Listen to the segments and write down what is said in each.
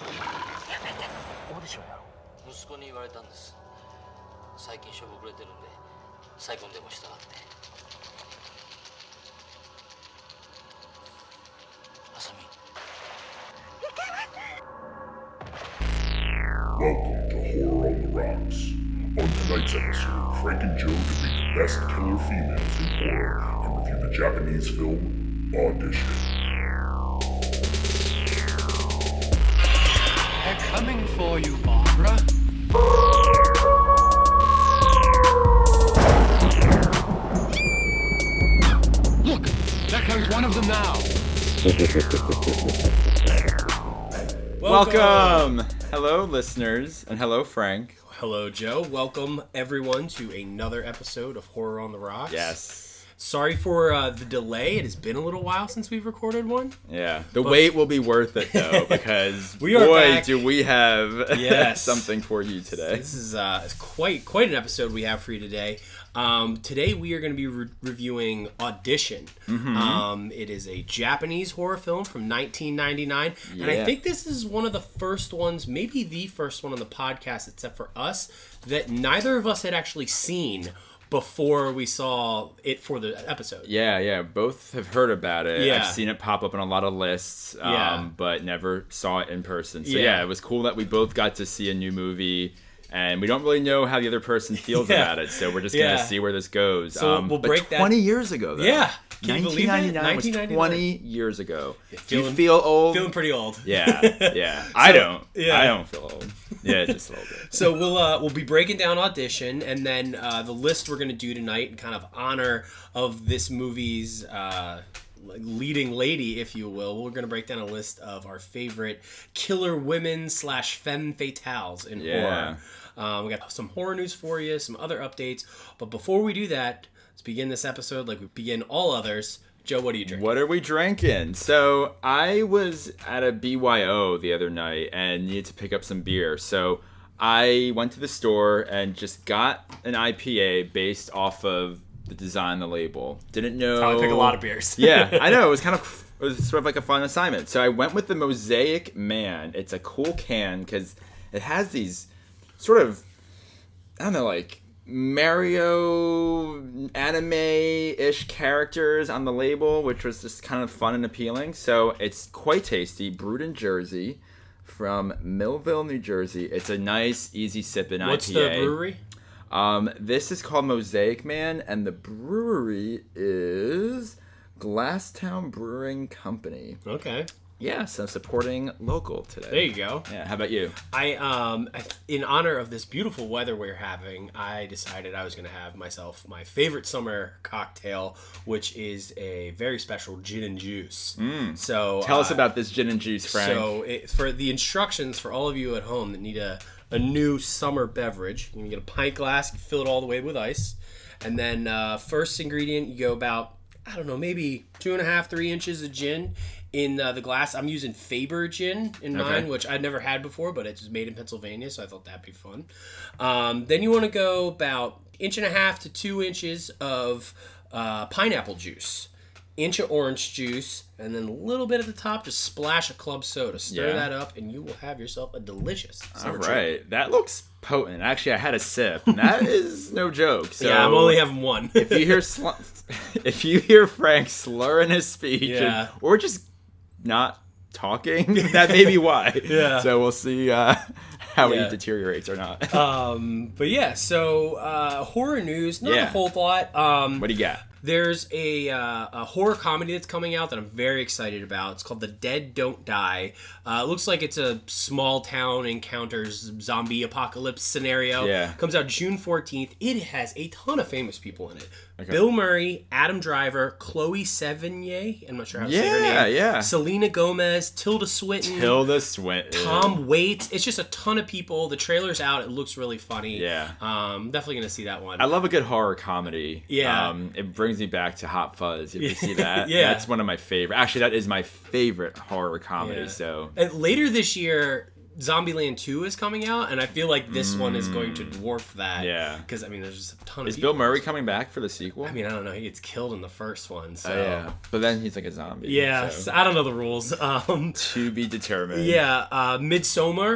Welcome to Horror on the Rocks. On tonight's episode, Frank and Joe defeat the best killer females in horror and review the Japanese film Audition. They're coming for you, Barbara. Look, there comes one of them now. Welcome. Hello, listeners, and hello, Frank. Hello, Joe. Welcome, everyone, to another episode of Horror on the Rocks. Yes. Sorry for the delay. It has been a little while since we've recorded one. Yeah. The wait will be worth it, though, because, do we have something for you today. This is quite an episode we have for you today. Today we are going to be reviewing Audition. Mm-hmm. It is a Japanese horror film from 1999, and I think this is one of the first ones, maybe the first one on the podcast, except for us, that neither of us had actually seen before we saw it for the episode. Yeah. Both have heard about it. Yeah. I've seen it pop up on a lot of lists, but never saw it in person. So it was cool that we both got to see a new movie. And we don't really know how the other person feels about it, so we're just going to see where this goes. So we'll break that. 20 years ago, though. Yeah. Can you believe it? 1999 was 20 years ago. Do you feel old? Feeling pretty old. Yeah. So, I don't. Yeah. I don't feel old. Yeah, just a little bit. So we'll be breaking down Audition, and then the list we're going to do tonight in kind of honor of this movie's... leading lady, if you will. We're going to break down a list of our favorite killer women / femme fatales in horror. We got some horror news for you, some other updates. But before we do that, let's begin this episode like we begin all others. Joe, what are you drinking? What are we drinking? So I was at a BYO the other night and needed to pick up some beer. So I went to the store and just got an IPA based off of the design, the label. Didn't know. Probably pick a lot of beers. Yeah, I know. It was sort of like a fun assignment. So I went with the Mosaic Man. It's a cool can because it has these sort of, I don't know, like Mario anime-ish characters on the label, which was just kind of fun and appealing. So it's quite tasty. Brewed in Jersey, from Millville, New Jersey. It's a nice, easy sipping IPA. What's the brewery? This is called Mosaic Man, and the brewery is Glass Town Brewing Company. Okay. Yeah, so supporting local today. There you go. Yeah, how about you? I in honor of this beautiful weather we're having, I decided I was going to have myself my favorite summer cocktail, which is a very special gin and juice. So tell us about this gin and juice, Frank. So for the instructions for all of you at home that need a new summer beverage. You get a pint glass, you fill it all the way with ice. And then first ingredient, you go about, I don't know, maybe 2.5-3 inches of gin in the glass. I'm using Faber gin in mine, which I'd never had before, but it's made in Pennsylvania, so I thought that'd be fun. Then you want to go about 1.5 to 2 inches of pineapple juice, 1 inch of orange juice, and then a little bit at the top, just splash a club soda. Stir that up, and you will have yourself a delicious summer drink. All right. That looks potent. Actually, I had a sip, and that is no joke. So yeah, I'm only having one. If you hear Frank slurring his speech or just not talking, that may be why. Yeah. So we'll see how he deteriorates or not. But yeah, so horror news, not a whole lot. What do you got? There's a horror comedy that's coming out that I'm very excited about. It's called The Dead Don't Die. It looks like it's a small town encounters zombie apocalypse scenario. Yeah. Comes out June 14th. It has a ton of famous people in it. Okay. Bill Murray, Adam Driver, Chloe Sevigny, I'm not sure how to say her name. Yeah. Selena Gomez, Tilda Swinton. Tom Waits. It's just a ton of people. The trailer's out. It looks really funny. Yeah. Definitely going to see that one. I love a good horror comedy. Yeah. It brings me back to Hot Fuzz. If you see that, that's one of my favorite. Actually, that is my favorite horror comedy. So and later this year, Zombieland 2 is coming out, and I feel like this one is going to dwarf that. Yeah. Because, I mean, there's just a ton of... Is Bill Murray coming back for the sequel? I mean, I don't know. He gets killed in the first one, so... yeah. But then he's like a zombie. Yeah, so. I don't know the rules. To be determined. Yeah, Midsommar,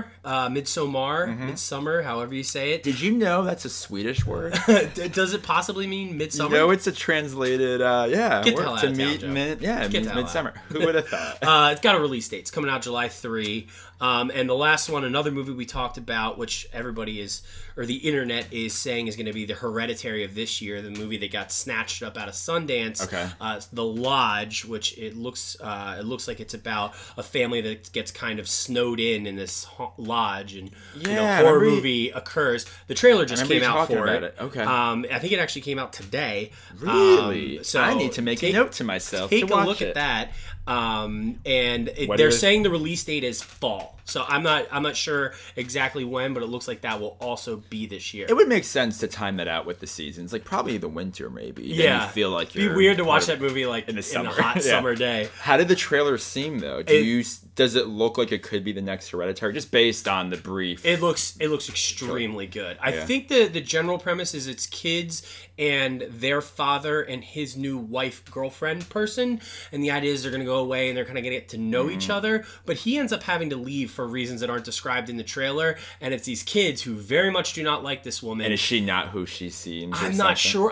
however you say it. Did you know that's a Swedish word? Does it possibly mean midsummer? No, it's a translated, Get the hell out of town, yeah, it means midsummer. Who would have thought? It's got a release date. It's coming out July 3. And the last one, another movie we talked about, which everybody is, or the internet is saying is going to be the Hereditary of this year, the movie that got snatched up out of Sundance. Okay. The Lodge, which it looks like it's about a family that gets kind of snowed in this lodge, and horror movie occurs. The trailer just came out for it. Okay. I think it actually came out today. Really? So I need to take a note to myself to watch it. Take a look at that. They're saying the release date is fall. So I'm not sure exactly when, but it looks like that will also be this year. It would make sense to time that out with the seasons, like probably the winter, maybe. Yeah, then you feel like it'd be weird to watch that movie like in a hot summer day. How did the trailer seem though? Does it look like it could be the next Hereditary, just based on the brief? It looks extremely good. I think the general premise is it's kids and their father and his new wife girlfriend person, and the idea is they're gonna go away and they're kind of gonna get to know each other, but he ends up having to leave for reasons that aren't described in the trailer, and it's these kids who very much do not like this woman. And is she not who she seems? I'm not sure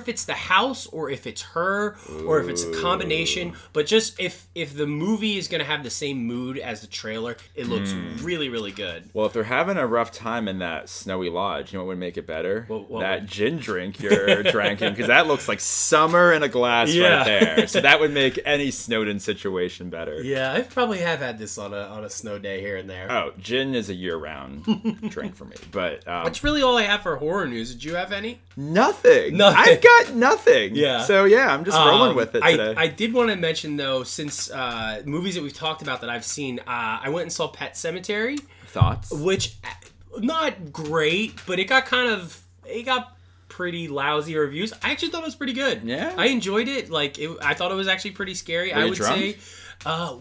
if it's the house or if it's her or if it's a combination, but just if the movie is going to have the same mood as the trailer, it looks really, really good. Well, if they're having a rough time in that snowy lodge, you know what would make it better? What that would... gin drink you're drinking, because that looks like summer in a glass right there. So that would make any Snowden situation better. Yeah, I probably have had this on a snow day here and there. Oh, gin is a year-round drink for me. But that's really all I have for horror news. Did you have any? Nothing. I've got nothing. Yeah. So yeah, I'm just rolling with it today. I did want to mention though, since movies that we've talked about that I've seen, I went and saw Pet Sematary. Thoughts? Which, not great, but it got pretty lousy reviews. I actually thought it was pretty good. Yeah. I enjoyed it. I thought it was actually pretty scary. Were you drunk? Say.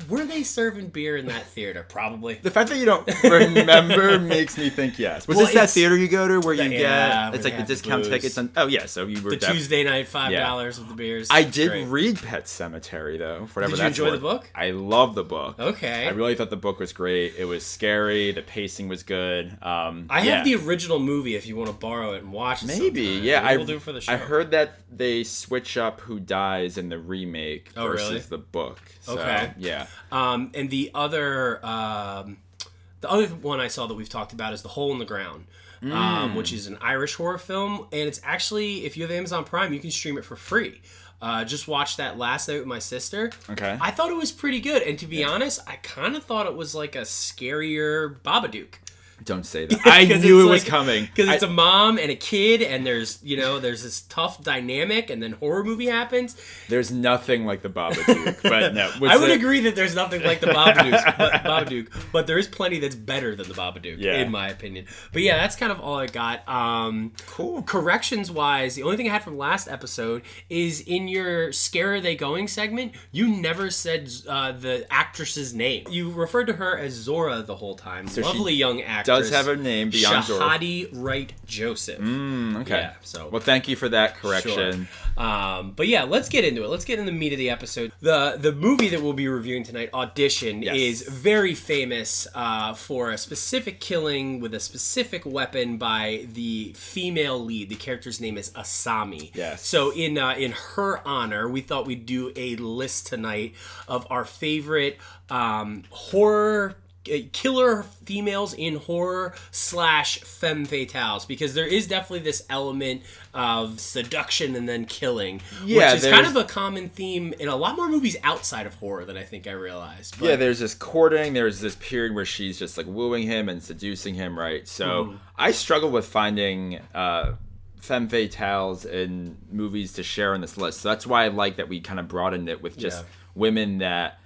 Were they serving beer in that theater? Probably. The fact that you don't remember makes me think yes. Was this that theater you go to where you get it's like the discount tickets on? Oh yeah, so you were the Tuesday night $5 with the beers. I did read Pet Sematary though. Did you enjoy the book? I love the book. Okay. I really thought the book was great. It was scary. The pacing was good. I have the original movie if you want to borrow it and watch it. Maybe we'll do it for the show. I heard that they switch up who dies in the remake versus the book. So. Okay. Yeah. And the other one I saw that we've talked about is The Hole in the Ground, which is an Irish horror film, and it's actually, if you have Amazon Prime, you can stream it for free. Just watched that last night with my sister. Okay. I thought it was pretty good, and to be honest, I kind of thought it was like a scarier Babadook. Don't say that. I knew it was coming. Because it's a mom and a kid, and there's this tough dynamic, and then horror movie happens. There's nothing like the Babadook, but no. I would agree that there's nothing like the Babadook, but there is plenty that's better than the Babadook, in my opinion. But yeah, that's kind of all I got. Cool. Corrections-wise, the only thing I had from last episode is in your Scare Are They Going segment, you never said the actress's name. You referred to her as Zora the whole time. So lovely young actress. Does have a name beyond Shahadi Wright Joseph. Okay. Yeah, well, thank you for that correction. Sure. But yeah, let's get into it. Let's get into the meat of the episode. The movie that we'll be reviewing tonight, Audition, is very famous for a specific killing with a specific weapon by the female lead. The character's name is Asami. Yes. So in her honor, we thought we'd do a list tonight of our favorite horror killer females in horror / femme fatales, because there is definitely this element of seduction and then killing, which is kind of a common theme in a lot more movies outside of horror than I think I realized. But... yeah, there's this courting, there's this period where she's just like wooing him and seducing him, right? So I struggle with finding femme fatales in movies to share on this list. So that's why I like that we kind of broadened it with just women that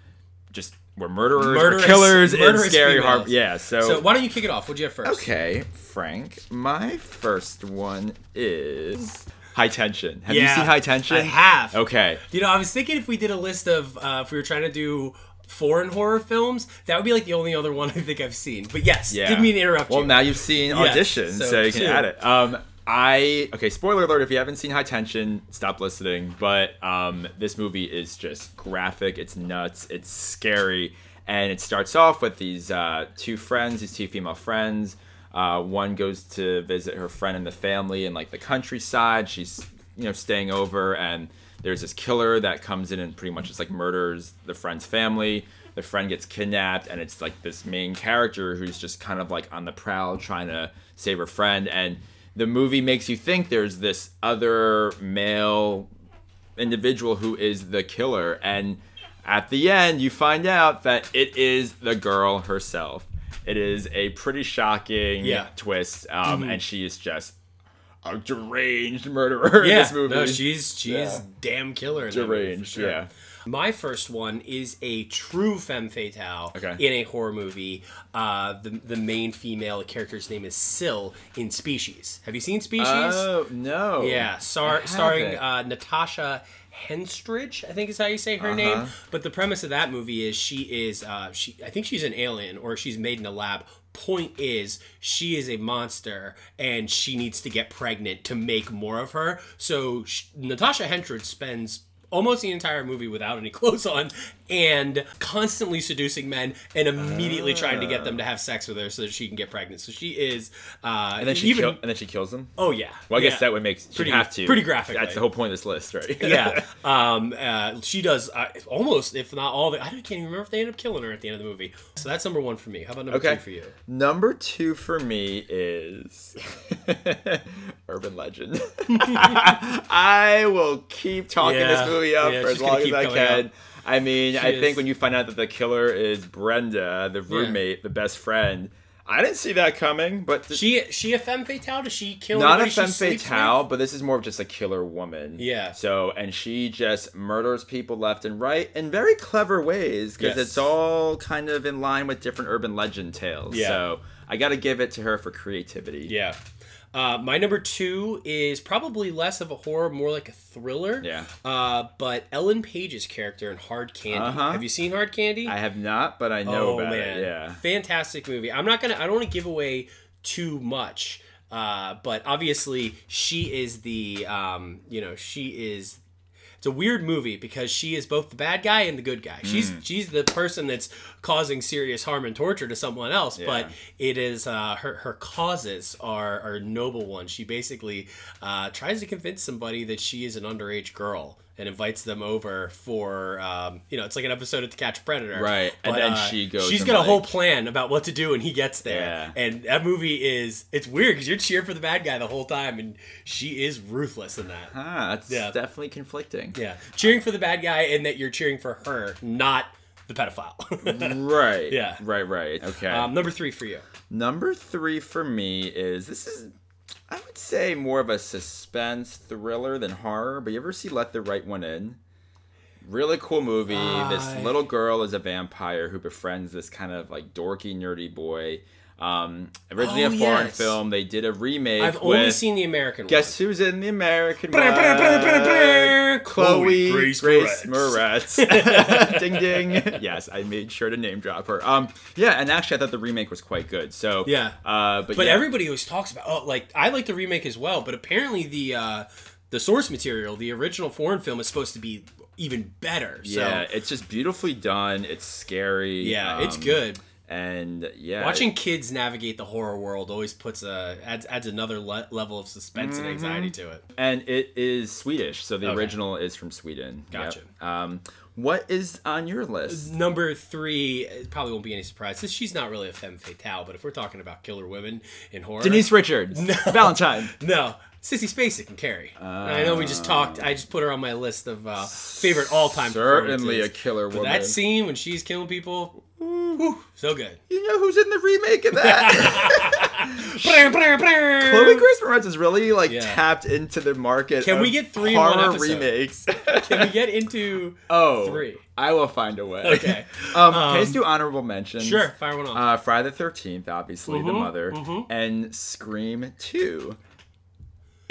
just... we're murderers, killers, and scary horror. Yeah, so why don't you kick it off? What'd you have first? Okay, Frank. My first one is High Tension. Have you seen High Tension? I have. Okay. I was thinking if we did a list of if we were trying to do foreign horror films. That would be like the only other one I think I've seen. But yes, didn't mean to interrupt you. Well, now you've seen Audition, so you can add it. Okay, spoiler alert, if you haven't seen High Tension, stop listening. But this movie is just graphic. It's nuts. It's scary. And it starts off with these two female friends. One goes to visit her friend and the family in like the countryside. She's, staying over, and there's this killer that comes in and pretty much just like murders the friend's family. The friend gets kidnapped, and it's like this main character who's just kind of like on the prowl trying to save her friend. And the movie makes you think there's this other male individual who is the killer. And at the end, you find out that it is the girl herself. It is a pretty shocking twist, and she is just a deranged murderer in this movie. No, she's damn killer in deranged, that movie for sure. My first one is a true femme fatale in a horror movie. The main female character's name is Syl in Species. Have you seen Species? Oh, no. Yeah, starring Natasha Henstridge, I think is how you say her name. But the premise of that movie is I think she's an alien, or she's made in a lab. Point is, she is a monster, and she needs to get pregnant to make more of her. So Natasha Henstridge spends almost the entire movie without any clothes on, and constantly seducing men, and immediately trying to get them to have sex with her so that she can get pregnant. So she is, and then she kills them. Oh yeah. Well, I guess that would make pretty graphic. That's the whole point of this list, right? Yeah. She does almost, if not all, I can't even remember if they end up killing her at the end of the movie. So that's number one for me. How about number two for you? Number two for me is Urban Legend. I will keep talking this movie up for as long as I can. I mean, I think when you find out that the killer is Brenda, the roommate, the best friend, I didn't see that coming. But she a femme fatale? Does she kill? Not a femme fatale, but this is more of just a killer woman. Yeah. So, and she just murders people left and right in very clever ways, because it's all kind of in line with different urban legend tales. Yeah. So I got to give it to her for creativity. Yeah. My number two is probably less of a horror, more like a thriller. Yeah. But Ellen Page's character in Hard Candy. Have you seen Hard Candy? I have not, but I know about it. Yeah. Fantastic movie. I don't want to give away too much. But obviously she is the, it's a weird movie because she is both the bad guy and the good guy. She's the person that's causing serious harm and torture to someone else, but it is her causes are noble ones. She basically tries to convince somebody that she is an underage girl and invites them over for it's like an episode of To Catch a Predator, right? But, and then she goes. She's got a whole plan about what to do when he gets there, and that movie it's weird because you're cheering for the bad guy the whole time, and she is ruthless in that. That's definitely conflicting. Yeah, cheering for the bad guy, and that you're cheering for her, not the pedophile. Right. Yeah. Right. Okay. Number three for you. Number three for me is, this is, I would say, more of a suspense thriller than horror, but you ever see Let the Right One In? Really cool movie. This little girl is a vampire who befriends this kind of like dorky, nerdy boy. Originally a foreign film. They did a remake. I've only seen the American one. Guess who's in the American one? Chloe Grace Moretz. Ding, ding. Yes, I made sure to name drop her. And actually I thought the remake was quite good. So But everybody always talks about, I like the remake as well, but apparently the source material, the original foreign film, is supposed to be even better. So. Yeah, it's just beautifully done. It's scary. Yeah, it's good. And watching kids navigate the horror world always adds another level of suspense and anxiety to it. And it is Swedish, so the original is from Sweden. Gotcha. Yep. What is on your list? Number three, it probably won't be any surprise. She's not really a femme fatale, but if we're talking about killer women in horror, Denise Richards, Valentine, Sissy Spacek and Carrie. I know we just talked. I just put her on my list of favorite all-time. Certainly a killer woman. But that scene when she's killing people, whew, so good. You know who's in the remake of that? Chloe Grace Moretz is really tapped into the market. Can we get three horror in one episode? Remakes? Can we get into three? I will find a way. Okay. Can I just do honorable mentions? Sure, fire one off. Friday the 13th, obviously, the mother, and Scream 2.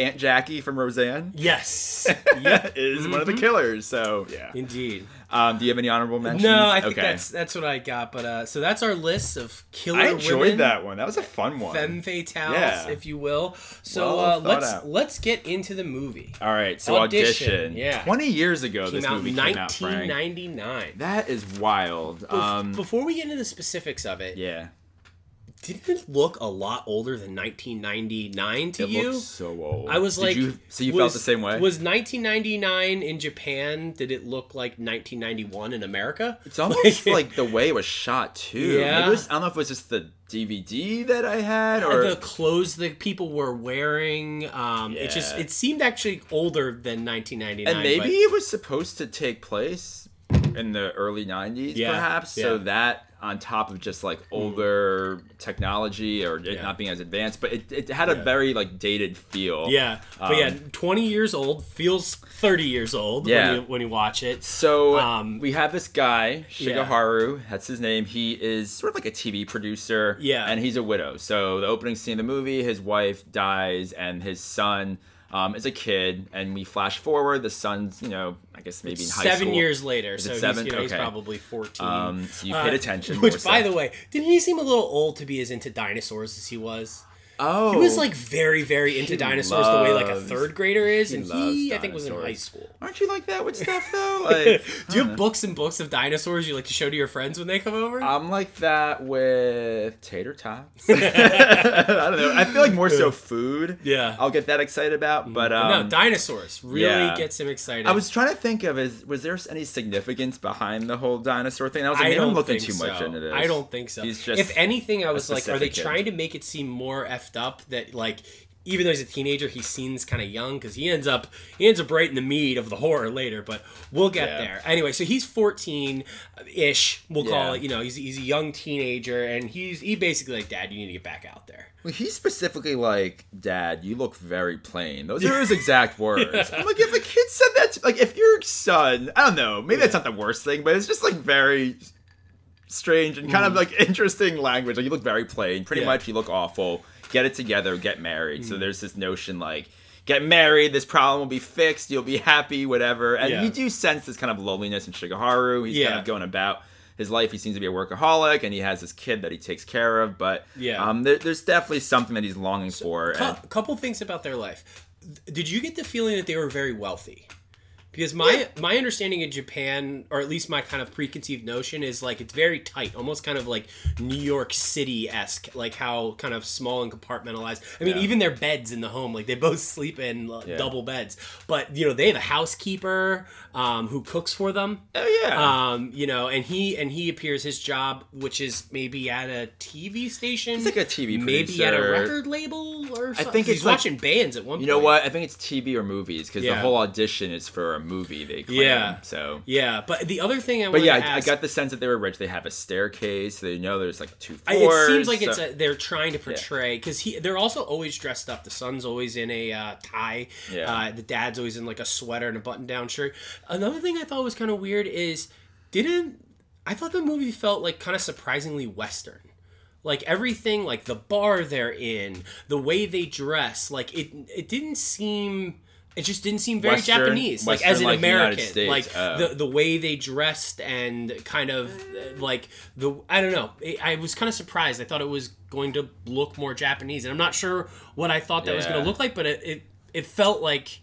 Aunt Jackie from Roseanne. Yes. Yep. Is one of the killers. So, yeah. Indeed. Do you have any honorable mentions? No, I think that's what I got. But so that's our list of killer women. I enjoyed that one. That was a fun one. Femme fatales, if you will. So let's get into the movie. All right. So Audition. Yeah. 20 years ago, this movie came out, Frank. 1999. That is wild. Before we get into the specifics of it. Yeah. Didn't it look a lot older than 1999 to you? It looked so old. I was like... So you felt the same way? Was 1999 in Japan, did it look like 1991 in America? It's almost like the way it was shot, too. Yeah. I don't know if it was just the DVD that I had, or... The clothes that people were wearing. It seemed actually older than 1999. And maybe it was supposed to take place in the early 90s, perhaps. Yeah. So that... on top of just, like, older technology or it not being as advanced. But it had a very, like, dated feel. Yeah. But, 20 years old feels 30 years old when you watch it. So we have this guy, Shigeharu. Yeah. That's his name. He is sort of like a TV producer. Yeah. And he's a widow. So the opening scene of the movie, his wife dies, and his son... as a kid, and we flash forward. The son's, I guess maybe in high school. 7 years later, so he's probably 14. So you paid attention. Which, by the way, didn't he seem a little old to be as into dinosaurs as he was? Oh, he was like very, very into dinosaurs the way like a third grader is, and he I think was in high school. Aren't you like that with stuff though? Like, do you have books and books of dinosaurs you like to show to your friends when they come over? I'm like that with tater tots. I don't know. I feel like more so food. Yeah, I'll get that excited about, but no, dinosaurs really gets him excited. I was trying to think of was there any significance behind the whole dinosaur thing? I was like, maybe I'm looking too much into this. I don't think so. He's just if anything, I was like, are they trying to make it seem more up that like even though he's a teenager he seems kind of young because he ends up right in the meat of the horror later, but we'll get there anyway. So he's 14 ish, we'll call it. He's a young teenager, and he basically like, Dad, you need to get back out there. Well, he's specifically like, Dad, you look very plain. Those are his exact words. Yeah. I'm like, if a kid said that to, like, if your son, I don't know, maybe that's not the worst thing, but it's just like very strange and kind of like interesting language. Like, you look very plain, pretty much you look awful. Get it together, get married. So there's this notion like, get married, this problem will be fixed, you'll be happy, whatever. And you do sense this kind of loneliness in Shigeharu. He's kind of going about his life. He seems to be a workaholic, and he has this kid that he takes care of. But there's definitely something that he's longing for. A couple things about their life. Did you get the feeling that they were very wealthy? Because my understanding in Japan, or at least my kind of preconceived notion, is like it's very tight, almost kind of like New York City-esque, like how kind of small and compartmentalized. I mean, even their beds in the home, like they both sleep in double beds. But, they have a housekeeper who cooks for them. Oh, yeah. And he appears, his job, which is maybe at a TV station. It's like a TV producer. Maybe at a record label or something. I think he's like, watching bands at one point. You know what? I think it's TV or movies, because the whole audition is for a movie, they claim. Yeah. So yeah, but the other thing I got the sense that they were rich. They have a staircase. So there's like two floors. It seems like they're trying to portray, because they're also always dressed up. The son's always in a tie. Yeah. The dad's always in like a sweater and a button-down shirt. Another thing I thought was kind of weird is I thought the movie felt like kind of surprisingly Western. Like everything, like the bar they're in, the way they dress, like it didn't seem. It just didn't seem very Japanese, like as an American, like the way they dressed and kind of like I don't know. I was kind of surprised. I thought it was going to look more Japanese, and I'm not sure what I thought that was going to look like, but it felt like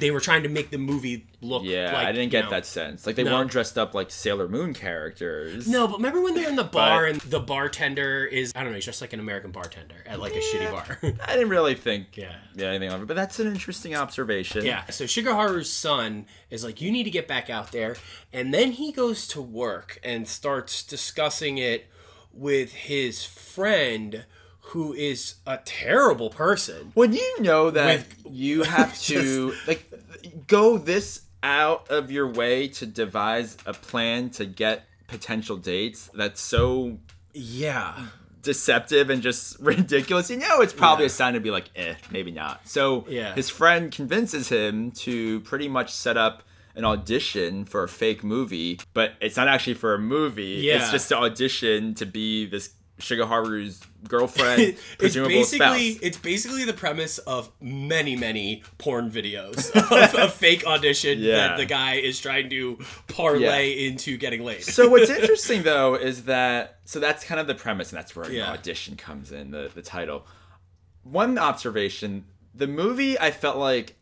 they were trying to make the movie look like... Yeah, I didn't get that sense. Like, they weren't dressed up like Sailor Moon characters. No, but remember when they're in the bar and the bartender is... I don't know, he's just like an American bartender at like a shitty bar. I didn't really think anything of it, but that's an interesting observation. Yeah, so Shigeharu's son is like, you need to get back out there. And then he goes to work and starts discussing it with his friend... who is a terrible person. When you know that you have to like go this out of your way to devise a plan to get potential dates, that's so deceptive and just ridiculous. It's probably a sign to be like, maybe not. So his friend convinces him to pretty much set up an audition for a fake movie, but it's not actually for a movie. It's just an audition to be this Shigeharu's girlfriend, presumable spouse. It's basically the premise of many porn videos of a fake audition that the guy is trying to parlay into getting laid. So what's interesting though is that, so that's kind of the premise, and that's where Audition comes in, the title. One observation, the movie, I felt like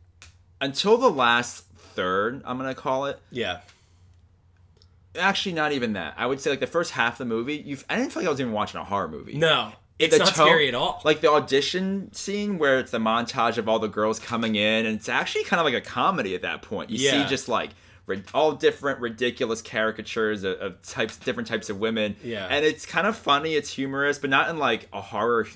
until the last third, I'm gonna call it. Yeah. Actually, not even that. I would say like the first half of the movie, I didn't feel like I was even watching a horror movie. No, it's not scary at all. Like the audition scene where it's the montage of all the girls coming in, and it's actually kind of like a comedy at that point. You see just like all different ridiculous caricatures of different types of women. Yeah, and it's kind of funny. It's humorous, but not in like a horror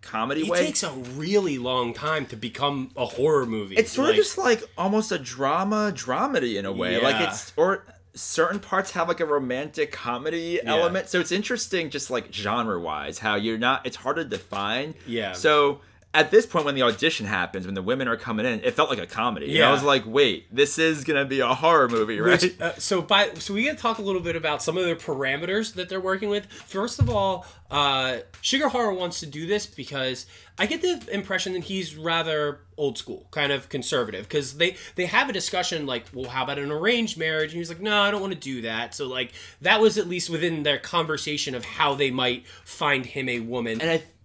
comedy way. It takes a really long time to become a horror movie. It's sort of just like almost a dramedy in a way. Yeah. Like it's or. Certain parts have like a romantic comedy element, so it's interesting just like genre-wise how it's hard to define. Yeah. So at this point when the audition happens, when the women are coming in, it felt like a comedy. Yeah. And I was like, wait, this is gonna be a horror movie, right? Which, so we gotta talk a little bit about some of the parameters that they're working with. First of all, Shigeharu wants to do this because I get the impression that he's rather old school, kind of conservative, because they have a discussion like, well, how about an arranged marriage? And he's like, no, I don't want to do that. So like that was at least within their conversation of how they might find him a woman.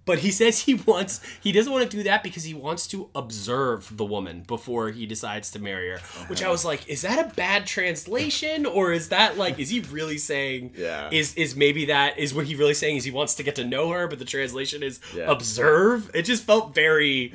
But he says he doesn't want to do that because he wants to observe the woman before he decides to marry her. Which I was like, is that a bad translation? Or is that like, is he really saying, is what he really saying is he wants to get to know her, but the translation is observe? It just felt very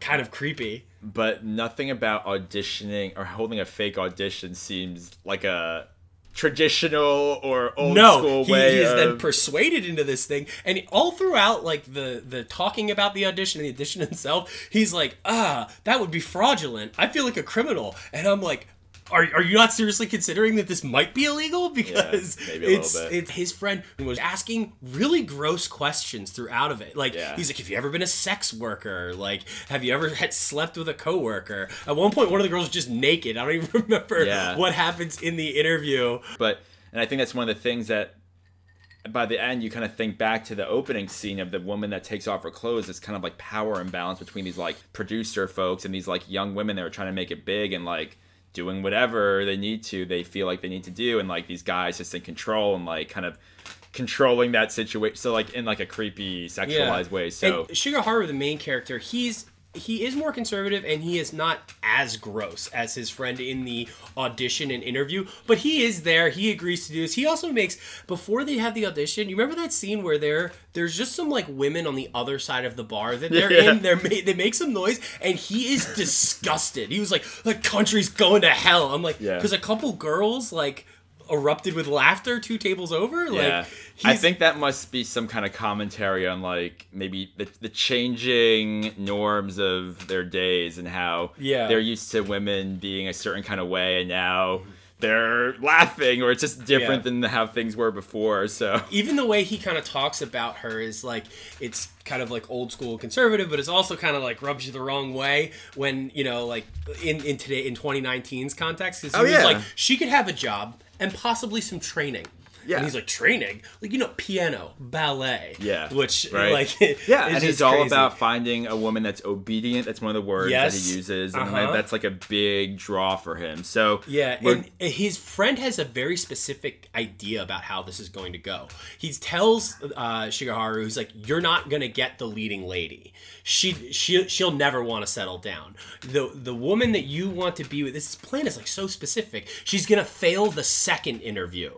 kind of creepy. But nothing about auditioning or holding a fake audition seems like a traditional or old school way. He is then persuaded into this thing, and all throughout like the talking about the audition and the audition itself, he's like, that would be fraudulent, I feel like a criminal. And I'm like, Are you not seriously considering that this might be illegal? Because maybe a little bit. His friend was asking really gross questions throughout of it. Like, he's like, have you ever been a sex worker? Like, have you ever slept with a coworker? At one point, one of the girls was just naked. I don't even remember what happens in the interview. And I think that's one of the things that by the end, you kind of think back to the opening scene of the woman that takes off her clothes. It's kind of like power imbalance between these like producer folks and these like young women that are trying to make it big and like doing whatever they feel like they need to do, and like these guys just in control and like kind of controlling that situation, so like in like a creepy sexualized way. So and Shigeharu, the main character, he is more conservative, and he is not as gross as his friend in the audition and interview, but he is there. He agrees to do this. He also makes, before they have the audition, you remember that scene where there's just some like women on the other side of the bar that they're in. They make some noise, and he is disgusted. He was like, the country's going to hell. I'm like, because a couple girls like erupted with laughter 2 tables over. Like, I think that must be some kind of commentary on like maybe the changing norms of their days and how they're used to women being a certain kind of way, and now they're laughing, or it's just different than how things were before. So even the way he kind of talks about her is like, it's kind of like old school conservative, but it's also kind of like rubs you the wrong way when, you know, like in today, in 2019's context, because he was like, she could have a job and possibly some training. Yeah. And he's like, training? Like, you know, piano, ballet. Yeah. Which, like... Yeah, and he's all about finding a woman that's obedient. That's one of the words that he uses. And that's like a big draw for him. So... Yeah, and his friend has a very specific idea about how this is going to go. He tells Shigeharu, he's like, you're not going to get the leading lady. She'll never want to settle down. The woman that you want to be with... This plan is like so specific. She's going to fail the second interview.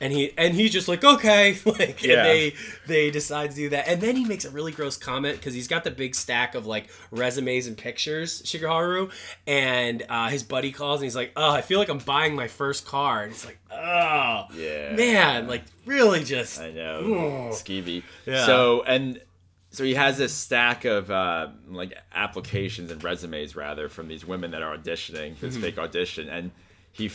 And he's just like, okay, like, and they decide to do that. And then he makes a really gross comment because he's got the big stack of like resumes and pictures, Shigeharu, and his buddy calls and he's like, I feel like I'm buying my first car. And it's like, man, like really just, I know, skeevy. Yeah. So he has this stack of like applications and resumes rather from these women that are auditioning for this fake audition, and he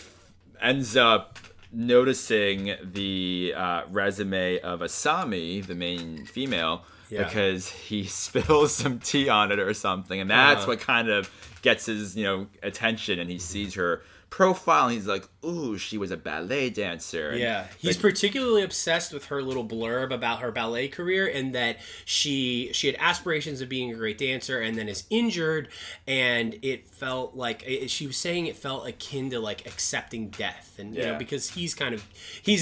ends up noticing the resume of Asami, the main female, because he spills some tea on it or something, and that's what kind of gets his attention, and he sees her profile, and he's like, ooh, she was a ballet dancer. And yeah, he's particularly obsessed with her little blurb about her ballet career, and that she had aspirations of being a great dancer and then is injured, and it felt like, she was saying it felt akin to like accepting death. And you know, because he's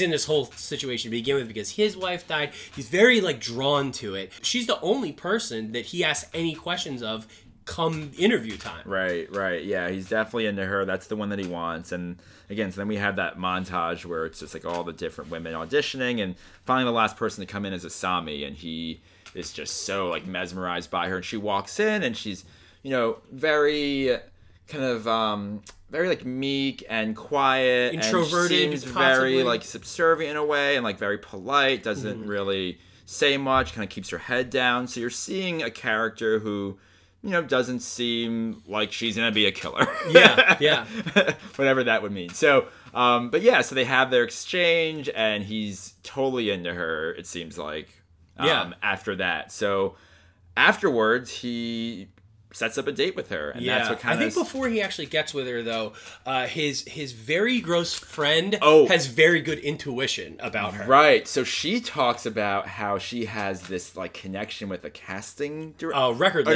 in this whole situation to begin with because his wife died. He's very like drawn to it. She's the only person that he asks any questions of come interview time. Right. Yeah, he's definitely into her. That's the one that he wants. And again, so then we have that montage where it's just like all the different women auditioning, and finally the last person to come in is Asami, and he is just so like mesmerized by her. And she walks in, and she's, you know, very kind of very like meek and quiet, introverted, and seems very like subservient in a way, and like very polite, doesn't really say much, kind of keeps her head down. So you're seeing a character who, you know, doesn't seem like she's going to be a killer. Yeah. Whatever that would mean. So, but yeah, so they have their exchange, and he's totally into her, it seems like, after that. So afterwards, he sets up a date with her, and that's what kind of... I think before he actually gets with her, though, his very gross friend has very good intuition about her. Right, so she talks about how she has this, like, connection with a casting director.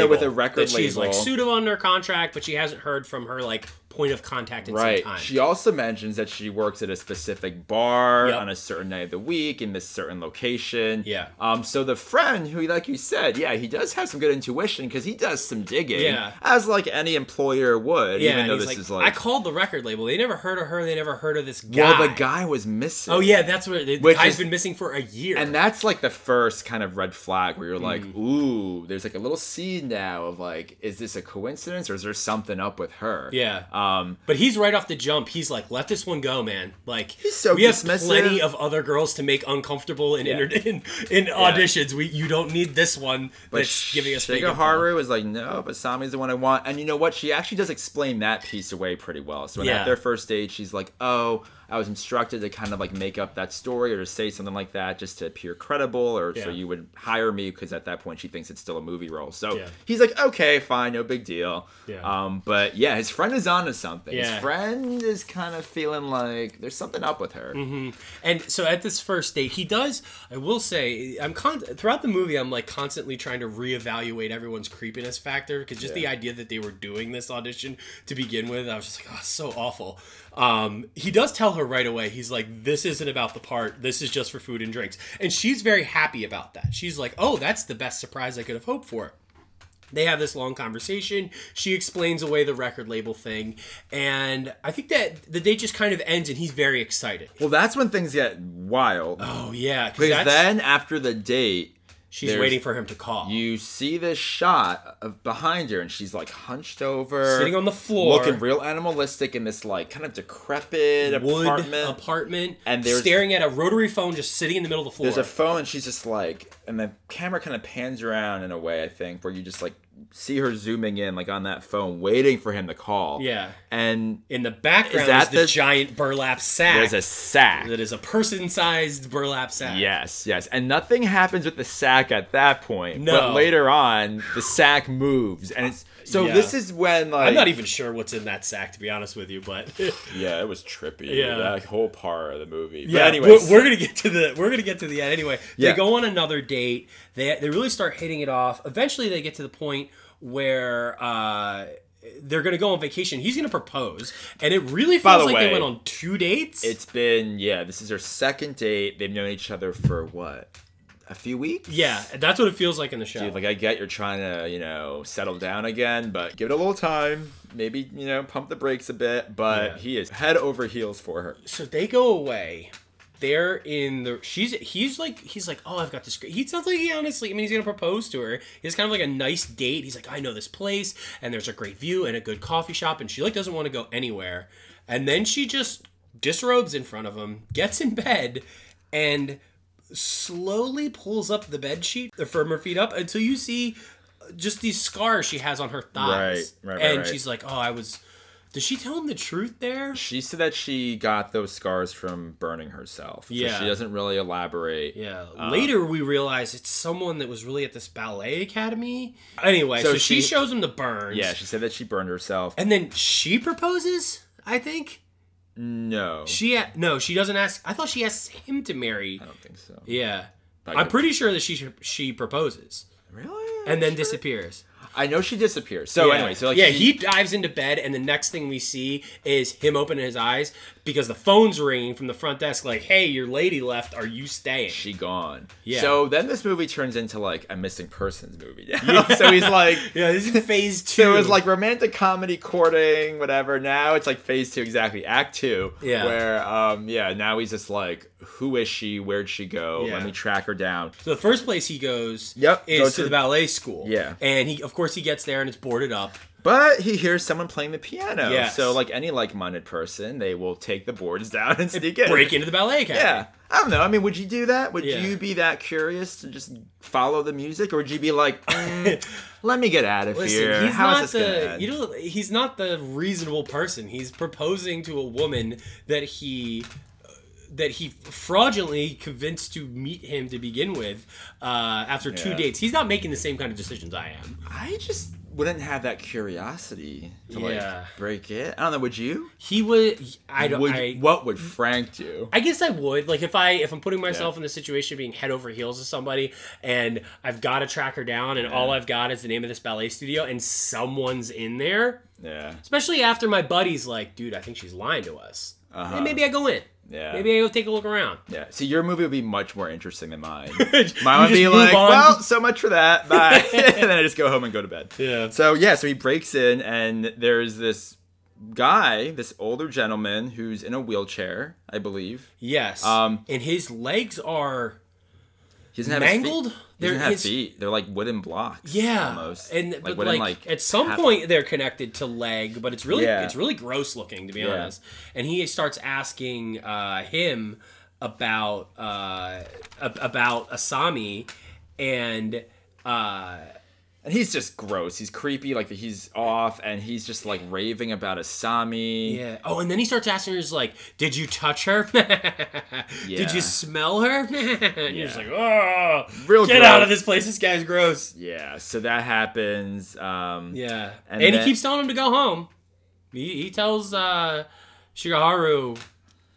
With a record label. She's, like, sued under contract, but she hasn't heard from her, like, point of contact in some time. She also mentions that she works at a specific bar on a certain night of the week in this certain location. Yeah. So the friend who, like you said, he does have some good intuition because he does some digging. Yeah. As like any employer would. Yeah. Even though this is like, I called the record label. They never heard of her. They never heard of this guy. Well, the guy was missing. Oh yeah, that's what the guy's been missing for a year. And that's like the first kind of red flag where you're like, ooh, there's like a little seed now of like, is this a coincidence or is there something up with her? Yeah. But he's right off the jump. He's like, let this one go, man. Like, he's so we dismissive. Have plenty of other girls to make uncomfortable in auditions. You don't need this one that's giving us fake. Shigeharu was like, no, but Asami's the one I want. And you know what? She actually does explain that piece away pretty well. So at their first date, she's like, oh, I was instructed to kind of like make up that story or to say something like that just to appear credible or so you would hire me, because at that point she thinks it's still a movie role. So he's like, okay, fine, no big deal. Yeah. But yeah, his friend is onto something. Yeah. His friend is kind of feeling like there's something up with her. Mm-hmm. And so at this first date, he does, I will say, throughout the movie, I'm like constantly trying to reevaluate everyone's creepiness factor, because just the idea that they were doing this audition to begin with, I was just like, oh, so awful. He does tell her right away, he's like, this isn't about the part, this is just for food and drinks. And she's very happy about that. She's like, oh, that's the best surprise I could have hoped for. They have this long conversation. She explains away the record label thing. And I think that the date just kind of ends, and he's very excited. Well, that's when things get wild. Oh, yeah. Because then after the date... She's waiting for him to call. You see this shot of behind her, and she's like hunched over, sitting on the floor, looking real animalistic in this like kind of decrepit apartment, and they're staring at a rotary phone just sitting in the middle of the floor. There's a phone, and she's just like, and the camera kind of pans around in a way, I think, where you just like see her zooming in like on that phone waiting for him to call. Yeah. And in the background is the giant burlap sack. There's a sack. That is a person-sized burlap sack. Yes. And nothing happens with the sack at that point. No. But later on, the sack moves. And it's this is when like... I'm not even sure what's in that sack, to be honest with you, but... yeah, it was trippy. Yeah. That whole part of the movie. But anyways... We're gonna get to the end. Anyway, they go on another date. They really start hitting it off. Eventually they get to the point where they're going to go on vacation. He's going to propose. And it really feels like they went on 2 dates. It's been, this is their second date. They've known each other for what? A few weeks? Yeah, that's what it feels like in the show. Dude, like, I get you're trying to, you know, settle down again, but give it a little time. Maybe, you know, pump the brakes a bit. But he is head over heels for her. So they go away. They're in the... He's like, oh, I've got this... He sounds like he honestly... I mean, he's going to propose to her. It's kind of like a nice date. He's like, I know this place, and there's a great view and a good coffee shop, and she, like, doesn't want to go anywhere. And then she just disrobes in front of him, gets in bed, and slowly pulls up the bed sheet from her feet up until you see just these scars she has on her thighs. Right. She's like, oh, I was... Did she tell him the truth there? She said that she got those scars from burning herself. Yeah. So she doesn't really elaborate. Yeah. Later we realize it's someone that was really at this ballet academy. Anyway, so she shows him the burns. Yeah, she said that she burned herself. And then she proposes? I think. No. She doesn't ask. I thought she asks him to marry. I don't think so. Yeah. I'm pretty sure that she proposes. Really? And then disappears. I know she disappears. So anyway, he dives into bed, and the next thing we see is him opening his eyes because the phone's ringing from the front desk. Like, hey, your lady left. Are you staying? She gone. Yeah. So then this movie turns into like a missing persons movie. Yeah. So he's like, yeah, this is phase 2. So it was like romantic comedy, courting, whatever. Now it's like phase 2, exactly, act 2. Yeah. Where now he's just like, who is she? Where'd she go? Yeah. Let me track her down. So the first place he goes is to the ballet school. Yeah. And he, of course, he gets there and it's boarded up. But he hears someone playing the piano. Yes. So like any like-minded person, they will take the boards down and sneak in. Break into the ballet academy. Yeah. I don't know. I mean, would you do that? Would you be that curious to just follow the music? Or would you be like, let me get out of here. How is this going to end? You know, he's not the reasonable person. He's proposing to a woman that he fraudulently convinced to meet him to begin with after 2 dates. He's not making the same kind of decisions I am. I just wouldn't have that curiosity to like break it. I don't know, would you? He would. What would Frank do? I guess I would. Like if I'm putting myself in the situation of being head over heels with somebody and I've got to track her down and all I've got is the name of this ballet studio and someone's in there. Yeah. Especially after my buddy's like, dude, I think she's lying to us. Uh-huh. And maybe I go in. Yeah. Maybe I go take a look around. Yeah. So your movie would be much more interesting than mine. Mine would be like, well, so much for that. Bye. And then I just go home and go to bed. Yeah. So he breaks in and there's this guy, this older gentleman who's in a wheelchair, I believe. Yes. And his legs are mangled. He doesn't have feet. They're like wooden blocks. Yeah. Almost. And like, but wooden, like at some point they're connected to leg, but it's really gross looking, to be honest. And he starts asking him about Asami and he's just gross. He's creepy. Like he's off, and he's just like raving about Asami. Yeah. Oh, and then he starts asking her, like, "Did you touch her? Did you smell her?" And you're just like, "Oh, get out of this place. This guy's gross." Yeah. So that happens. Yeah. And he keeps telling him to go home. He tells Shigeharu,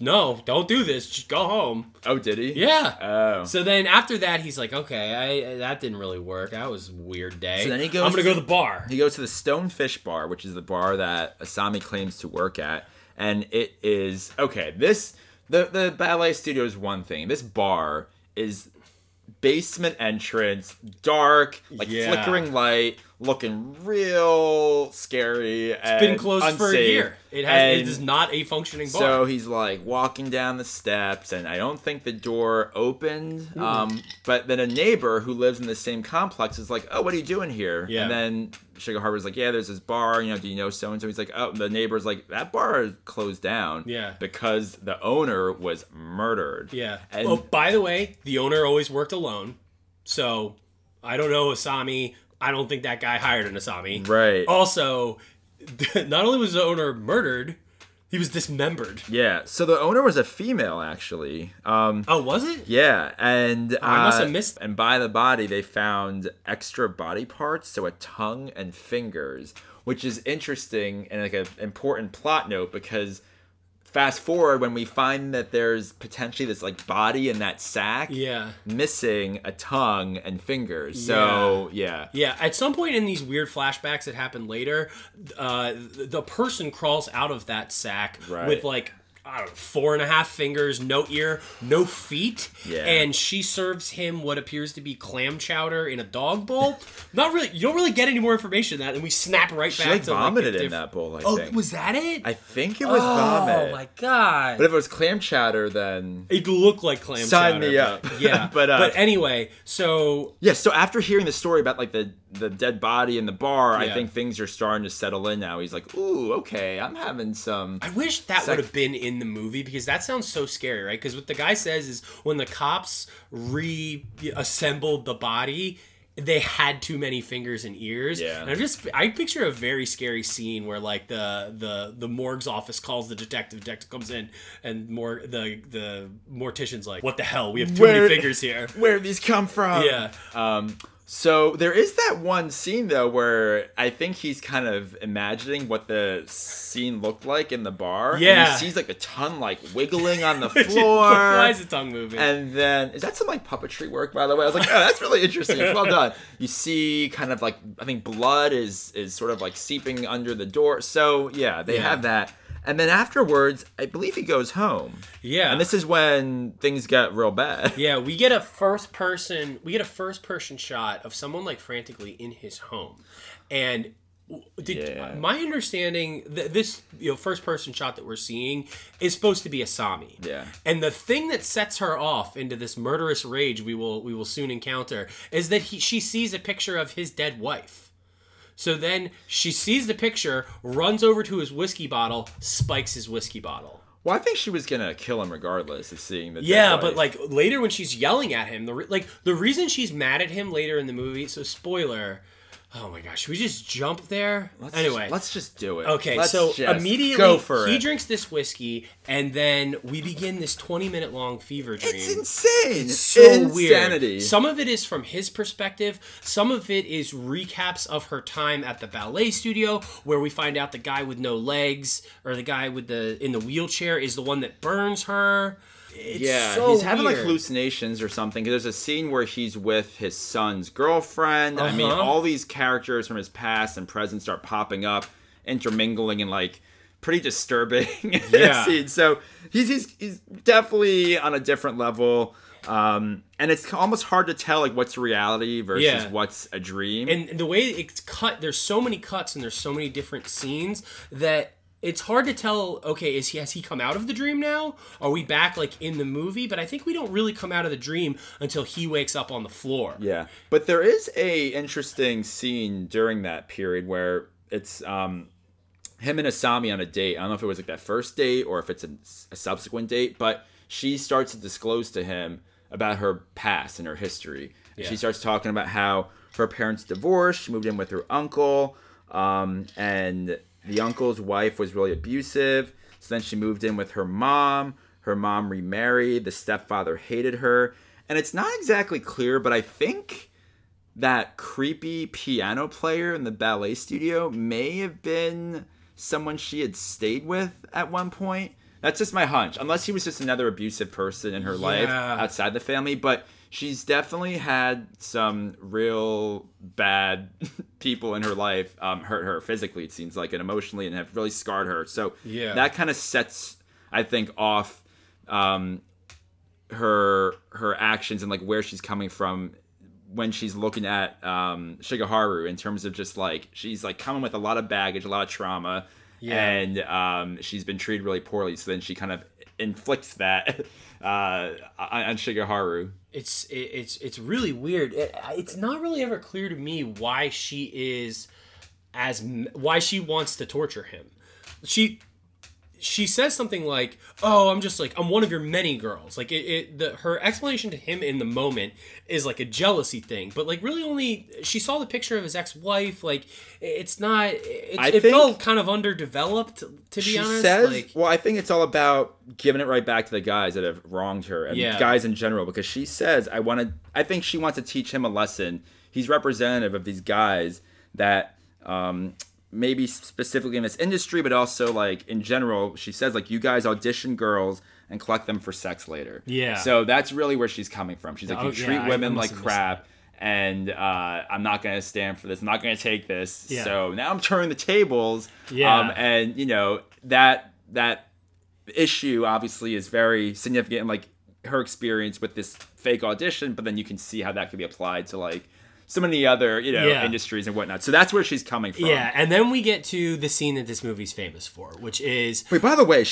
"No, don't do this. Just go home." Oh, did he? Yeah. Oh. So then after that, he's like, okay, that didn't really work. That was a weird day. So then he goes, I'm going to go to the bar. He goes to the Stonefish Bar, which is the bar that Asami claims to work at. And it is, okay, this, the ballet studio is one thing. This bar is basement entrance, dark, like flickering light, looking real scary. It's been closed unsafe. For a year. It is not a functioning bar. So he's like walking down the steps, and I don't think the door opened. But then a neighbor who lives in the same complex is like, "Oh, what are you doing here?" Yeah. And then Shigeharu's like, "Yeah, there's this bar. You know, do you know so and so?" He's like, "Oh," the neighbor's like, "That bar is closed down. Yeah, because the owner was murdered." Yeah. And by the way, the owner always worked alone, so I don't know Asami. I don't think that guy hired an Asami. Right. Also, not only was the owner murdered, he was dismembered. Yeah. So the owner was a female, actually. Was it? Yeah. And I must have missed. And by the body, they found extra body parts, so a tongue and fingers, which is interesting and like an important plot note because. Fast forward when we find that there's potentially this like body in that sack missing a tongue and fingers. So at some point in these weird flashbacks that happen later, the person crawls out of that sack with like, I don't know, 4.5 fingers, no ear, no feet. Yeah. And she serves him what appears to be clam chowder in a dog bowl. Not really. You don't really get any more information than that. And we snap right back to vomited in that bowl, I think. Oh, was that it? I think it was vomit. Oh, my God. But if it was clam chowder, then... It looked like clam chowder. Sign me up. Yeah. But anyway, so... Yeah, so after hearing the story about like the dead body in the bar, I think things are starting to settle in now. He's like, ooh, okay, I'm having some... I wish that would have been in the movie because that sounds so scary, right? Because what the guy says is when the cops reassembled the body, they had too many fingers and ears. Yeah. And I picture a very scary scene where like the morgue's office calls the detective. The detective comes in and the mortician's like, what the hell? We have too many fingers here. Where did these come from? Yeah. So there is that one scene, though, where I think he's kind of imagining what the scene looked like in the bar. Yeah. And he sees, like, a tongue, like, wiggling on the floor. Why is the tongue moving? And then, is that some, like, puppetry work, by the way? I was like, oh, that's really interesting. It's well done. You see kind of, like, I think blood is sort of, like, seeping under the door. So, yeah, they have that. And then afterwards, I believe he goes home. Yeah. And this is when things got real bad. Yeah, we get a first person shot of someone like frantically in his home. And my understanding that this first person shot that we're seeing is supposed to be Asami. Yeah. And the thing that sets her off into this murderous rage we will soon encounter is that she sees a picture of his dead wife. So then she sees the picture, runs over to his whiskey bottle, spikes his whiskey bottle. Well, I think she was going to kill him regardless of seeing that. Yeah, but like later when she's yelling at him, the reason she's mad at him later in the movie, so spoiler, oh my gosh, should we just jump there? Let's just do it. Okay, so immediately go for it. He drinks this whiskey and then we begin this 20-minute long fever dream. It's insane. It's so weird. Some of it is from his perspective. Some of it is recaps of her time at the ballet studio where we find out the guy with no legs or the guy with in the wheelchair is the one that burns her. He's having like hallucinations or something. There's a scene where he's with his son's girlfriend. Uh-huh. I mean, all these characters from his past and present start popping up, intermingling and like pretty disturbing scene. So he's definitely on a different level. And it's almost hard to tell like what's reality versus what's a dream. And the way it's cut, there's so many cuts and there's so many different scenes that it's hard to tell, okay, has he come out of the dream now? Are we back, like, in the movie? But I think we don't really come out of the dream until he wakes up on the floor. Yeah. But there is a interesting scene during that period where it's him and Asami on a date. I don't know if it was, like, that first date or if it's a subsequent date. But she starts to disclose to him about her past and her history. Yeah. She starts talking about how her parents divorced. She moved in with her uncle. And the uncle's wife was really abusive. So then she moved in with her mom. Her mom remarried. The stepfather hated her. And it's not exactly clear, but I think that creepy piano player in the ballet studio may have been someone she had stayed with at one point. That's just my hunch. Unless he was just another abusive person in her life outside the family. But she's definitely had some real bad people in her life hurt her physically, it seems like, and emotionally, and have really scarred her. So that kind of sets, I think, off her actions and like where she's coming from when she's looking at Shigeharu in terms of just like she's like coming with a lot of baggage, a lot of trauma, and she's been treated really poorly. So then she kind of inflicts that on Shigeharu. It's really weird. It's not really ever clear to me why she wants to torture him. She says something like, "Oh, I'm just like I'm one of your many girls." Like her explanation to him in the moment is like a jealousy thing, but like really only she saw the picture of his ex-wife. Like it's not. It felt kind of underdeveloped, to be honest. She says, "Well, I think it's all about giving it right back to the guys that have wronged her and guys in general." Because she says, I think she wants to teach him a lesson. He's representative of these guys that." Maybe specifically in this industry, but also like in general, she says like you guys audition girls and collect them for sex later. Yeah. So that's really where she's coming from. She's like, you treat women like crap, and I'm not gonna stand for this. I'm not gonna take this. Yeah. So now I'm turning the tables. Yeah. And you know that issue obviously is very significant in like her experience with this fake audition. But then you can see how that could be applied to like so many other, industries and whatnot. So that's where she's coming from. Yeah, and then we get to the scene that this movie's famous for, which is... Wait, by the way,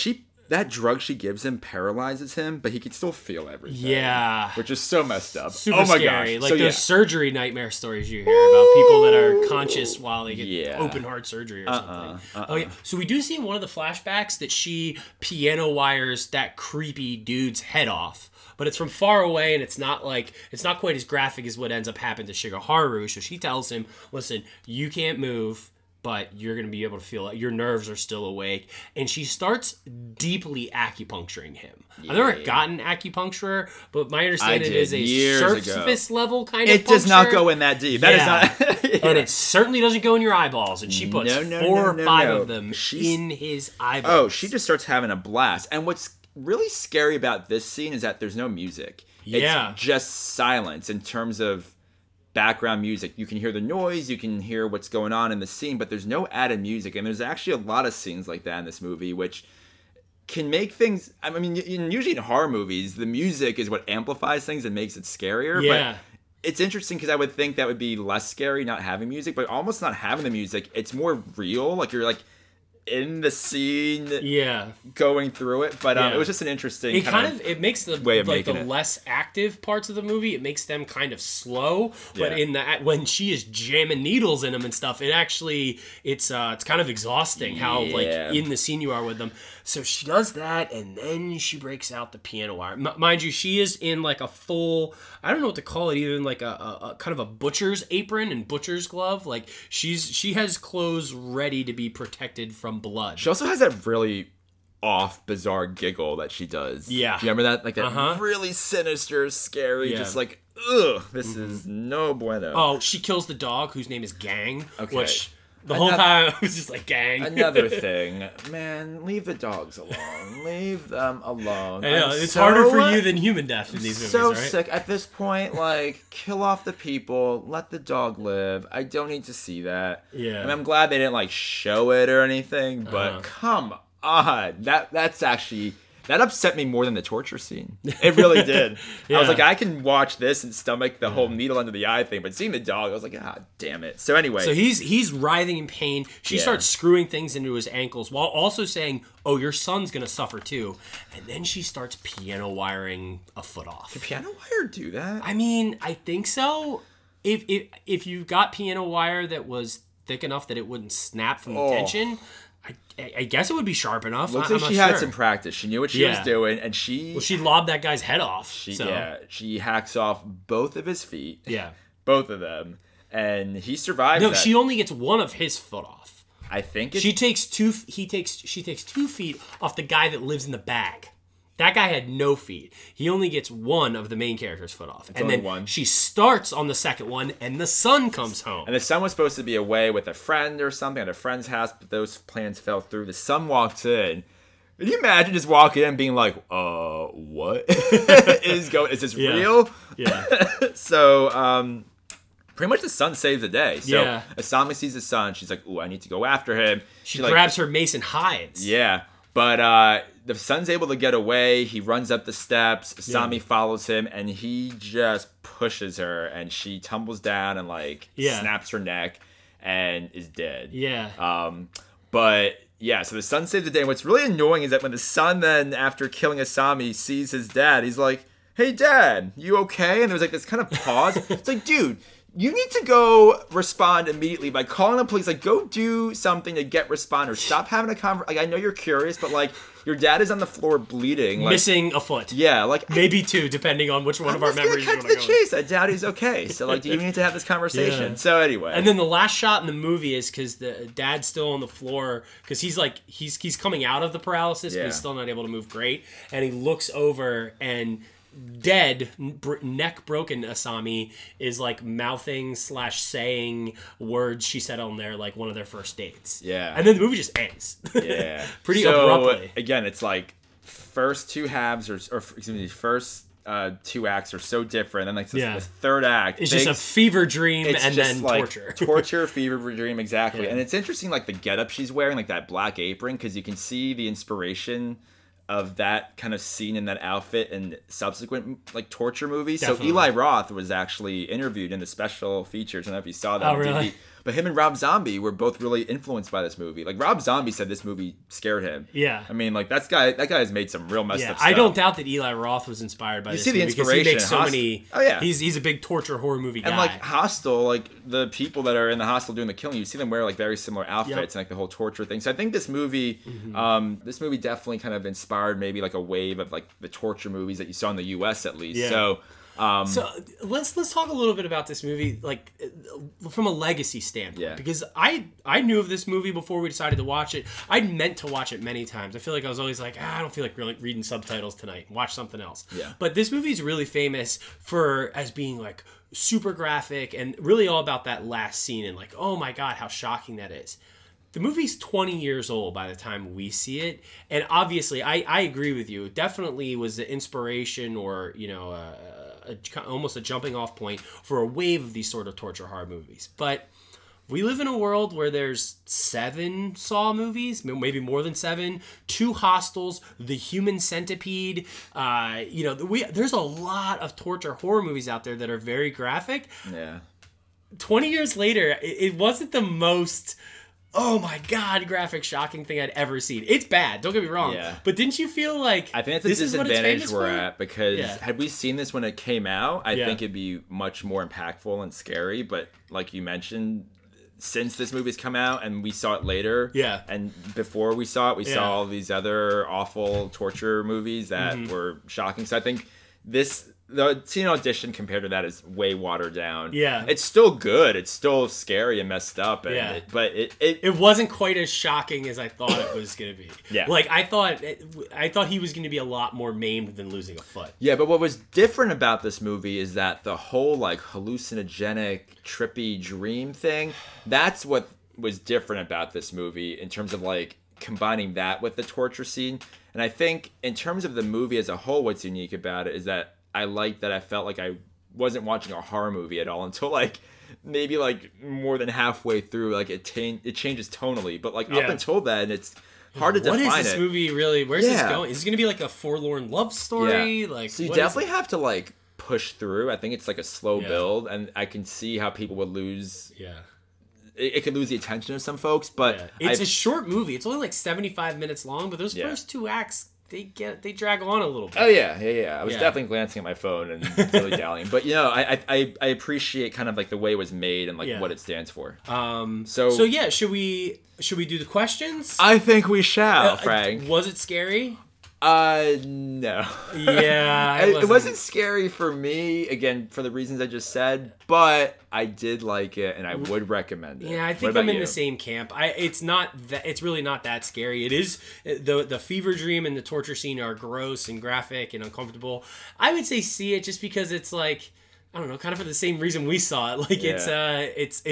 that drug she gives him paralyzes him, but he can still feel everything. Yeah. Which is so messed up. Super scary. Gosh. Like those surgery nightmare stories you hear about people that are conscious while they get open heart surgery or something. Oh, yeah. So we do see in one of the flashbacks that she piano wires that creepy dude's head off. But it's from far away, and it's not quite as graphic as what ends up happening to Shigeharu. So she tells him, listen, you can't move. but you're going to be able to feel it. Your nerves are still awake. And she starts deeply acupuncturing him. Yeah. I've never gotten acupuncturer, but my understanding is a surface level kind of puncture. It does not go in that deep. That is not... yeah. And it certainly doesn't go in your eyeballs. And she puts four or five of them in his eyeballs. Oh, she just starts having a blast. And what's really scary about this scene is that there's no music. Yeah. It's just silence in terms of background music. You can hear the noise, you can hear what's going on in the scene, but there's no added music. And there's actually a lot of scenes like that in this movie, which can make things... I mean, usually in horror movies, the music is what amplifies things and makes it scarier. Yeah. But it's interesting because I would think that would be less scary not having music, but almost not having the music, it's more real. Like, you're like... in the scene, yeah, going through it, but it was just an interesting. It kind of it makes the way of like the less active parts of the movie. It makes them kind of slow, but in that when she is jamming needles in them and stuff, it actually it's kind of exhausting how like in the scene you are with them. So she does that, and then she breaks out the piano wire. Mind you, she is in like a full, I don't know what to call it, even like a kind of a butcher's apron and butcher's glove. Like she has clothes ready to be protected from blood. She also has that really off, bizarre giggle that she does. Yeah. Do you remember that? Like that really sinister, scary, just like, ugh, this is no bueno. Oh, she kills the dog, whose name is Gang, which... The whole time, I was just like, gang. Another thing. Man, leave the dogs alone. Leave them alone. I know, it's harder for you than human death in these movies, right? So sick. At this point, like, kill off the people. Let the dog live. I don't need to see that. Yeah. I mean, I'm glad they didn't, like, show it or anything, but come on. That's actually... That upset me more than the torture scene. It really did. I was like, I can watch this and stomach the whole needle under the eye thing, but seeing the dog, I was like, damn it. So anyway. So he's writhing in pain. She starts screwing things into his ankles while also saying, oh, your son's going to suffer too. And then she starts piano wiring a foot off. Can piano wire do that? I mean, I think so. If you got piano wire that was thick enough that it wouldn't snap from the tension... I guess it would be sharp enough. Looks like she had some practice. She knew what she was doing, and she... Well, she lobbed that guy's head off. She hacks off both of his feet. Yeah. Both of them. And he survives that. No, she only gets one of his foot off. I think it's... She takes 2 feet off the guy that lives in the bag. That guy had no feet. He only gets one of the main character's foot off. It's and then one. She starts on the second one, and the son comes home. And the son was supposed to be away with a friend or something at a friend's house, but those plans fell through. The son walks in. Can you imagine just walking in and being like, what is going? Is this real? Yeah. So, pretty much the son saves the day. So Asami sees the son. She's like, ooh, I need to go after him. She grabs her mace and hides. Yeah. But the son's able to get away. He runs up the steps. Asami follows him, and he just pushes her, and she tumbles down and snaps her neck and is dead. Yeah. So the son saved the day. And what's really annoying is that when the son then, after killing Asami, sees his dad, he's like, "Hey, Dad, you okay?" And there's like this kind of pause. It's like, dude. You need to go respond immediately by calling the police. Like, go do something to get responders. Stop having a conversation. Like, I know you're curious, but, like, your dad is on the floor bleeding. Like, missing a foot. Yeah, like... Maybe two, depending on which one of our memories you want to go. I'm just going to cut to the chase. I doubt he's okay. So, like, do you need to have this conversation? Yeah. So, anyway. And then the last shot in the movie is because the dad's still on the floor. Because he's, like, he's coming out of the paralysis, but he's still not able to move great. And he looks over and... dead, neck broken Asami is like mouthing / saying words she said on their like one of their first dates. Yeah. And then the movie just ends. Yeah. Pretty abruptly. Again, it's like first two halves two acts are so different. And like the third act. It's just a fever dream and then like torture. Torture, fever dream, exactly. Yeah. And it's interesting like the getup she's wearing, like that black apron, because you can see the inspiration of that kind of scene in that outfit in subsequent like torture movies. Definitely. So Eli Roth was actually interviewed in the special features. I don't know if you saw that. Oh, really? But him and Rob Zombie were both really influenced by this movie. Like Rob Zombie said this movie scared him. Yeah. I mean, like that guy has made some real messed up stuff. I don't doubt that Eli Roth was inspired by this movie. You see the inspiration. He makes so many, he's a big torture horror movie guy. And like Hostel, like the people that are in the hostel doing the killing, you see them wear like very similar outfits and like the whole torture thing. So I think this movie definitely kind of inspired maybe like a wave of like the torture movies that you saw in the US at least. Yeah. So So let's talk a little bit about this movie, like from a legacy standpoint, because I knew of this movie before we decided to watch it. I'd meant to watch it many times. I feel like I was always like, I don't feel like really reading subtitles tonight. Watch something else. Yeah. But this movie is really famous for as being like super graphic and really all about that last scene and like, oh my God, how shocking that is. The movie's 20 years old by the time we see it. And obviously, I agree with you. It definitely was the inspiration or, you know, almost a jumping off point for a wave of these sort of torture horror movies. But we live in a world where there's 7 Saw movies, maybe more than 7, 2 Hostels, The Human Centipede. You know, there's a lot of torture horror movies out there that are very graphic. Yeah. 20 years later, it wasn't the most... oh my God, graphic shocking thing I'd ever seen. It's bad, don't get me wrong. Yeah. But didn't you feel like I think that's a disadvantage we're at, because had we seen this when it came out, I think it'd be much more impactful and scary. But like you mentioned, since this movie's come out and we saw it later, and before we saw it, we saw all these other awful torture movies that were shocking. So I think this... the scene Audition compared to that is way watered down. Yeah. It's still good. It's still scary and messed up. And It wasn't quite as shocking as I thought it was going to be. Yeah. Like, I thought he was going to be a lot more maimed than losing a foot. Yeah, but what was different about this movie is that the whole, like, hallucinogenic, trippy dream thing, that's what was different about this movie in terms of, like, combining that with the torture scene. And I think in terms of the movie as a whole, what's unique about it is that I liked that I felt like I wasn't watching a horror movie at all until like maybe like more than halfway through. Like it changes tonally, but like up until then, it's hard to define it. What is this movie really? Where's this going? Is this going to be like a forlorn love story? Yeah. Like, so you definitely have to like push through. I think it's like a slow build, and I can see how people would lose. Yeah. It could lose the attention of some folks, but it's a short movie. It's only like 75 minutes long, but those first 2 acts. They drag on a little bit. Oh, yeah. I was definitely glancing at my phone and really dallying. But, you know, I appreciate kind of, like, the way it was made and, like, what it stands for. So, yeah, should we do the questions? I think we shall, Frank. Was it scary? No. Yeah, it wasn't scary for me, again, for the reasons I just said, but I did like it and I would recommend it. Yeah, I think I'm in the same camp. It's really not that scary. It is the fever dream and the torture scene are gross and graphic and uncomfortable. I would say see it just because it's like, I don't know, kind of for the same reason we saw it. Like it's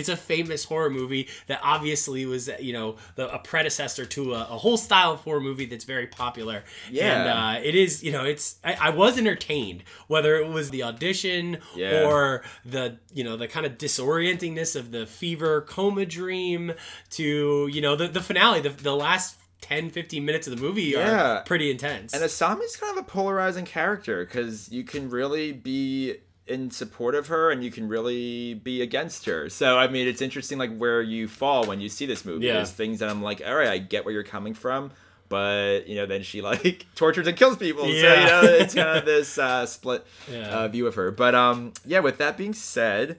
a famous horror movie that obviously was, you know, a predecessor to a whole style of horror movie that's very popular. Yeah, and it is, you know, I was entertained, whether it was the Audition or the, you know, the kind of disorientingness of the fever coma dream to, you know, the finale, the last 10-15 minutes of the movie are pretty intense. And Asami's kind of a polarizing character because you can really be in support of her and you can really be against her. So I mean, it's interesting like where you fall when you see this movie. There's things that I'm like, all right, I get where you're coming from, but you know, then she like tortures and kills people. So you know, it's kind of this split view of her. But with that being said,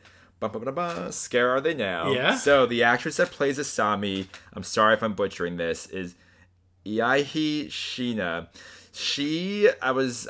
scare are they now? So the actress that plays Asami, I'm sorry if I'm butchering this, is Iaihi Shina. I was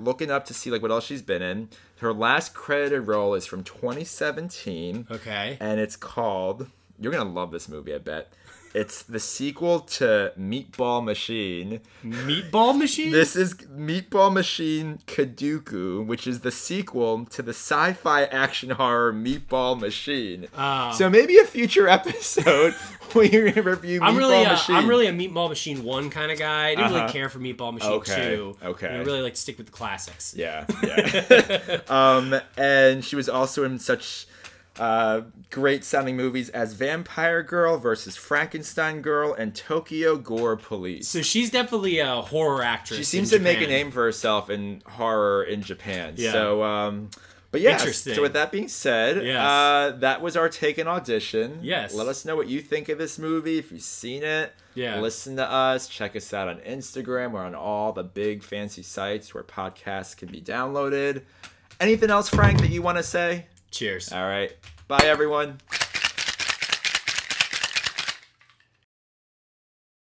looking up to see like what else she's been in. Her last credited role is from 2017. Okay. And it's called, you're going to love this movie, I bet. It's the sequel to Meatball Machine. Meatball Machine? This is Meatball Machine Kadoku, which is the sequel to the sci-fi action horror Meatball Machine. So maybe a future episode where you're going to review Meatball Machine. I'm really a Meatball Machine 1 kind of guy. I didn't really care for Meatball Machine 2. Okay. I really like to stick with the classics. Yeah. And she was also in such... great sounding movies as Vampire Girl versus Frankenstein Girl and Tokyo Gore Police. So she's definitely a horror actress. She seems to make a name for herself in horror in Japan. Yeah. So, but yeah. Interesting. So with that being said, that was our take and Audition. Yes. Let us know what you think of this movie if you've seen it. Yeah. Listen to us. Check us out on Instagram. We're on all the big fancy sites where podcasts can be downloaded. Anything else, Frank, that you want to say? Cheers. All right. Bye, everyone.